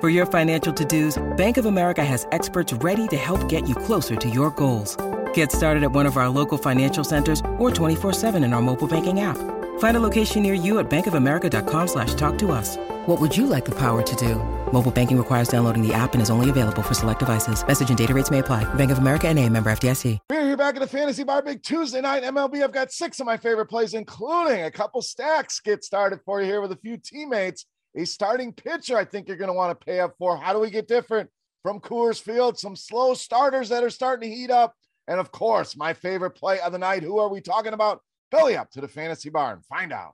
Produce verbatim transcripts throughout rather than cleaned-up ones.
For your financial to-dos, Bank of America has experts ready to help get you closer to your goals. Get started at one of our local financial centers or twenty-four seven in our mobile banking app. Find a location near you at bankofamerica.com slash talk to us. What would you like the power to do? Mobile banking requires downloading the app and is only available for select devices. Message and data rates may apply. Bank of America N A, member F D I C. We're here back at the Fantasy Bar, big Tuesday night M L B. I've got six of my favorite plays, including a couple stacks. Get started for you here with a few teammates. A starting pitcher I think you're going to want to pay up for. How do we get different from Coors Field? Some slow starters that are starting to heat up. And, of course, my favorite play of the night. Who are we talking about? Belly up to the Fantasy Bar and find out.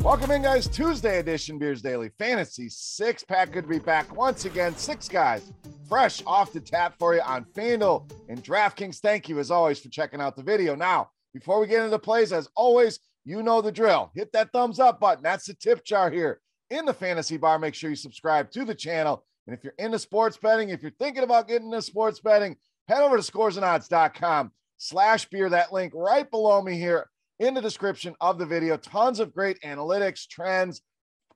Welcome in, guys. Tuesday edition Beers Daily Fantasy Six-Pack. Good to be back once again. Six guys fresh off the tap for you on FanDuel and DraftKings. Thank you, as always, for checking out the video. Now, before we get into the plays, as always, you know the drill. Hit that thumbs up button. That's the tip jar here in the Fantasy Bar. Make sure you subscribe to the channel. And if you're into sports betting, if you're thinking about getting into sports betting, head over to scores and odds dot com slash beer. That link right below me here in the description of the video. Tons of great analytics, trends.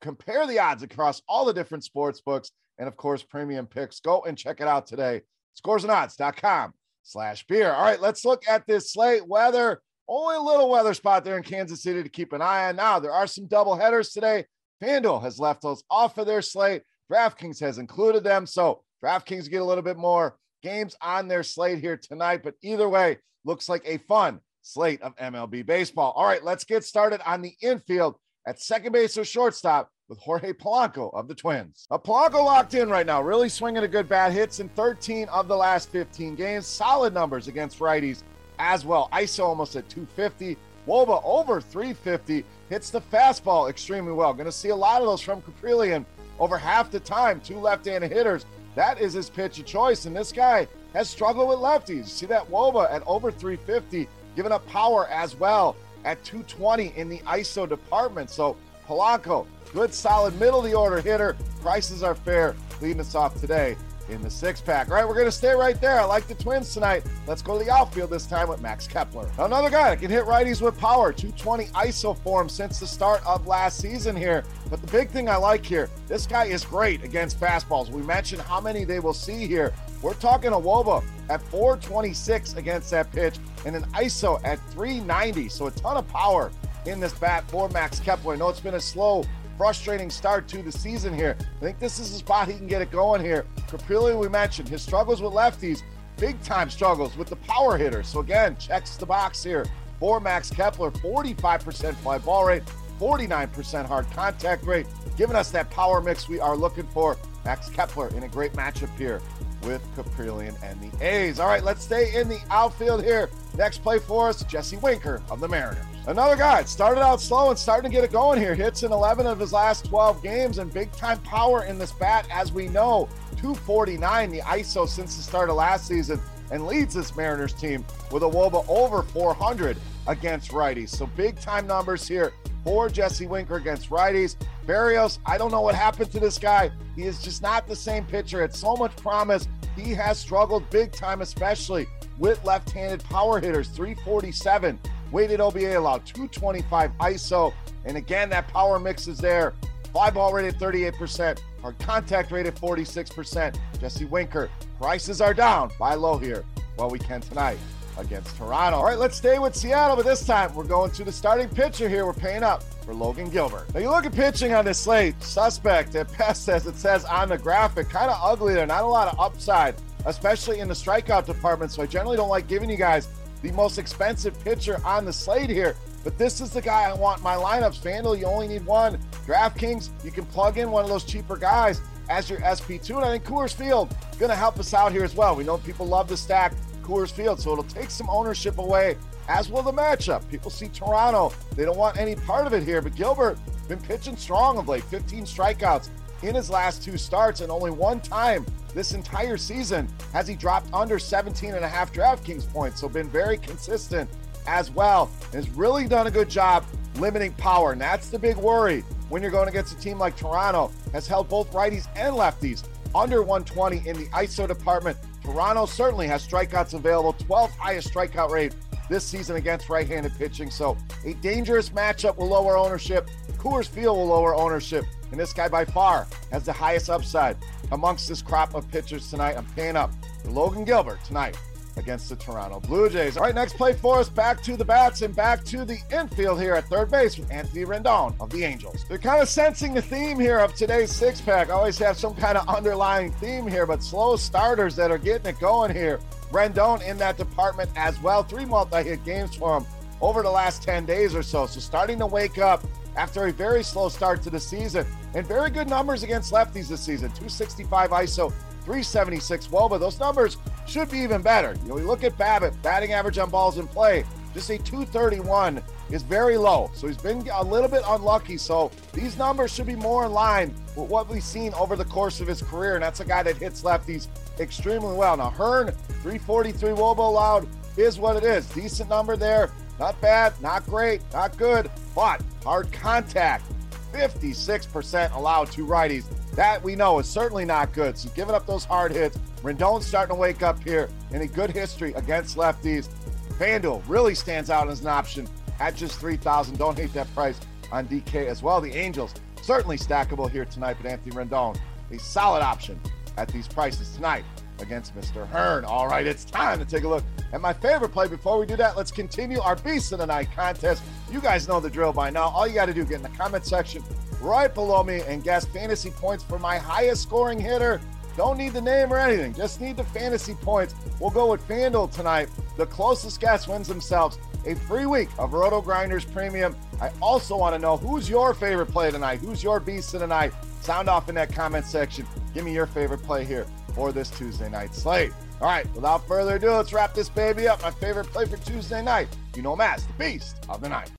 Compare the odds across all the different sports books. And, of course, premium picks. Go and check it out today. scores and odds dot com slash beer. All right, let's look at this slate. Weather. Only a little weather spot there in Kansas City to keep an eye on. Now, there are some double headers today. FanDuel has left those off of their slate. DraftKings has included them. So DraftKings get a little bit more games on their slate here tonight. But either way, looks like a fun slate of M L B baseball. All right, let's get started on the infield at second base or shortstop with Jorge Polanco of the Twins. A Polanco locked in right now, really swinging a good bat. Hits in thirteen of the last fifteen games. Solid numbers against righties as well. I S O almost at two fifty. Woba over three fifty. Hits the fastball extremely well. Going to see a lot of those from Caprielian over half the time. Two left-handed hitters. That is his pitch of choice. And this guy has struggled with lefties. You see that Woba at over three fifty, giving up power as well at two twenty in the I S O department. So Polanco, good solid middle of the order hitter. Prices are fair. Leading us off today in the six-pack. All right, we're going to stay right there. I like the Twins tonight. Let's go to the outfield this time with Max Kepler. Another guy that can hit righties with power. two twenty I S O form since the start of last season here. But the big thing I like here, this guy is great against fastballs. We mentioned how many they will see here. We're talking a Woba at four twenty-six against that pitch and an I S O at three ninety. So a ton of power in this bat for Max Kepler. I know it's been a slow, frustrating start to the season here. I think this is the spot he can get it going here. Caprielian, we mentioned his struggles with lefties, big time struggles with the power hitters. So again, checks the box here for Max Kepler. forty-five percent fly ball rate, forty-nine percent hard contact rate, giving us that power mix we are looking for. Max Kepler in a great matchup here with Caprielian and the A's. All right, let's stay in the outfield here. Next play for us, Jesse Winker of the Mariners. Another guy started out slow and starting to get it going here. Hits in eleven of his last twelve games and big time power in this bat. As we know, two forty-nine the I S O since the start of last season, and leads this Mariners team with a Woba over four hundred against righties. So big time numbers here for Jesse Winker against righties. Berrios, I don't know what happened to this guy. He is just not the same pitcher. It's so much promise. He has struggled big time, especially with left-handed power hitters. three forty-seven Weighted O B A allowed, two twenty-five I S O. And again, that power mix is there. Fly ball rate at thirty-eight percent. Our contact rate at forty-six percent. Jesse Winker, prices are down. Buy low here while we can tonight against Toronto. All right, let's stay with Seattle, but this time we're going to the starting pitcher here. We're paying up for Logan Gilbert. Now, you look at pitching on this slate, suspect at best, as it says on the graphic. Kind of ugly there, not a lot of upside, especially in the strikeout department, so I generally don't like giving you guys the most expensive pitcher on the slate here, but this is the guy I want in my lineups. FanDuel, you only need one. DraftKings, you can plug in one of those cheaper guys as your S P two, and I think Coors Field going to help us out here as well. We know people love the stack Coors Field, so it'll take some ownership away, as will the matchup. People see Toronto, they don't want any part of it here, but Gilbert been pitching strong of late, fifteen strikeouts in his last two starts, and only one time this entire season has he dropped under seventeen and a half DraftKings points, so been very consistent as well, and has really done a good job limiting power, and that's the big worry when you're going against a team like Toronto, has held both righties and lefties under one twenty in the I S O department. Toronto certainly has strikeouts available, twelfth highest strikeout rate this season against right-handed pitching. So a dangerous matchup will lower ownership. Coors Field will lower ownership. And this guy by far has the highest upside amongst this crop of pitchers tonight. I'm paying up for Logan Gilbert tonight against the Toronto Blue Jays. All right, next play for us, back to the bats and back to the infield here at third base with Anthony Rendon of the Angels. They're kind of sensing the theme here of today's six-pack. I always have some kind of underlying theme here, but slow starters that are getting it going here. Rendon in that department as well. Three multi-hit games for him over the last ten days or so. So starting to wake up after a very slow start to the season, and very good numbers against lefties this season. two sixty-five I S O, three seventy-six W O B A. Those numbers should be even better. You know, we look at Babbitt, batting average on balls in play, just a two thirty-one is very low. So he's been a little bit unlucky. So these numbers should be more in line with what we've seen over the course of his career. And that's a guy that hits lefties extremely well. Now Hearn, three forty-three W O B A allowed is what it is. Decent number there. Not bad, not great, not good, but hard contact, fifty-six percent allowed to righties. That we know is certainly not good. So giving up those hard hits, Rendon's starting to wake up here in a good history against lefties. FanDuel really stands out as an option at just three thousand dollars. Don't hate that price on D K as well. The Angels certainly stackable here tonight, but Anthony Rendon, a solid option at these prices tonight against Mister Hearn. All right, it's time to take a look at my favorite play. Before we do that, let's continue our Beast of the Night contest. You guys know the drill by now. All you got to do, get in the comment section right below me and guess fantasy points for my highest scoring hitter. Don't need the name or anything. Just need the fantasy points. We'll go with FanDuel tonight. The closest guess wins themselves a free week of RotoGrinders Premium. I also want to know who's your favorite play tonight. Who's your beast of the night? Sound off in that comment section. Give me your favorite play here for this Tuesday night slate. All right, without further ado, let's wrap this baby up. My favorite play for Tuesday night. You know Max, the beast of the night.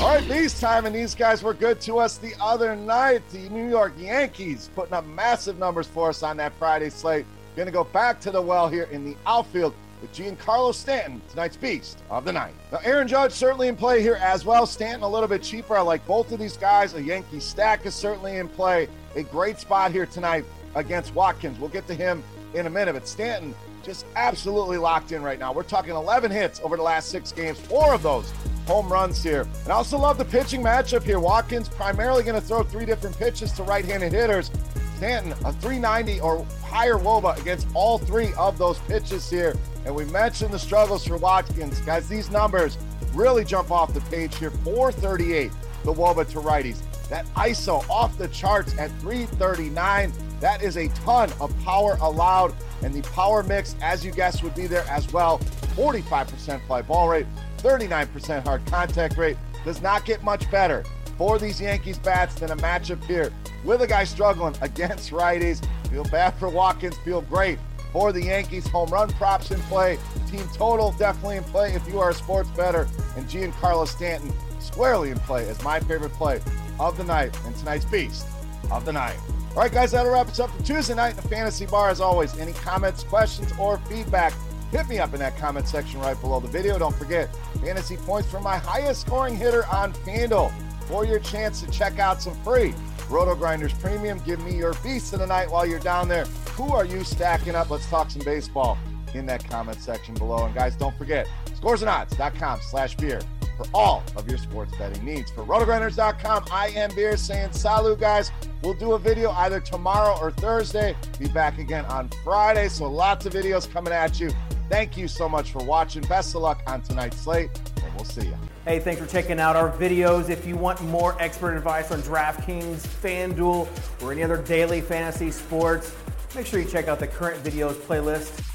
All right, beast time, and these guys were good to us the other night. The New York Yankees putting up massive numbers for us on that Friday slate. Going to go back to the well here in the outfield with Giancarlo Stanton, tonight's beast of the night. Now, Aaron Judge certainly in play here as well. Stanton a little bit cheaper. I like both of these guys. A Yankee stack is certainly in play. A great spot here tonight against Watkins. We'll get to him in a minute, but Stanton just absolutely locked in right now. We're talking eleven hits over the last six games, four of those home runs here. And I also love the pitching matchup here. Watkins primarily going to throw three different pitches to right-handed hitters. Stanton, a three ninety or higher W O B A against all three of those pitches here. And we mentioned the struggles for Watkins. Guys, these numbers really jump off the page here. four thirty-eight, the W O B A to righties. That I S O off the charts at three thirty-nine. That is a ton of power allowed. And the power mix, as you guessed, would be there as well. forty-five percent fly ball rate, thirty-nine percent hard contact rate. Does not get much better for these Yankees bats than a matchup here with a guy struggling against righties. Feel bad for Watkins, feel great for the Yankees. Home run props in play, team total definitely in play if you are a sports bettor, and Giancarlo Stanton squarely in play as my favorite play of the night and tonight's beast of the night. All right, guys, that'll wrap us up for Tuesday night in the Fantasy Bar. As always, any comments, questions, or feedback, hit me up in that comment section right below the video. Don't forget, fantasy points for my highest scoring hitter on FanDuel for your chance to check out some free RotoGrinders Premium. Give me your beast of the night while you're down there. Who are you stacking up? Let's talk some baseball in that comment section below. And guys, don't forget, scores and odds dot com slash beer for all of your sports betting needs. For roto grinders dot com, I am Beer saying salut, guys. We'll do a video either tomorrow or Thursday. Be back again on Friday, so lots of videos coming at you. Thank you so much for watching. Best of luck on tonight's slate, and we'll see you. Hey, thanks for checking out our videos. If you want more expert advice on DraftKings, FanDuel, or any other daily fantasy sports, make sure you check out the current videos playlist.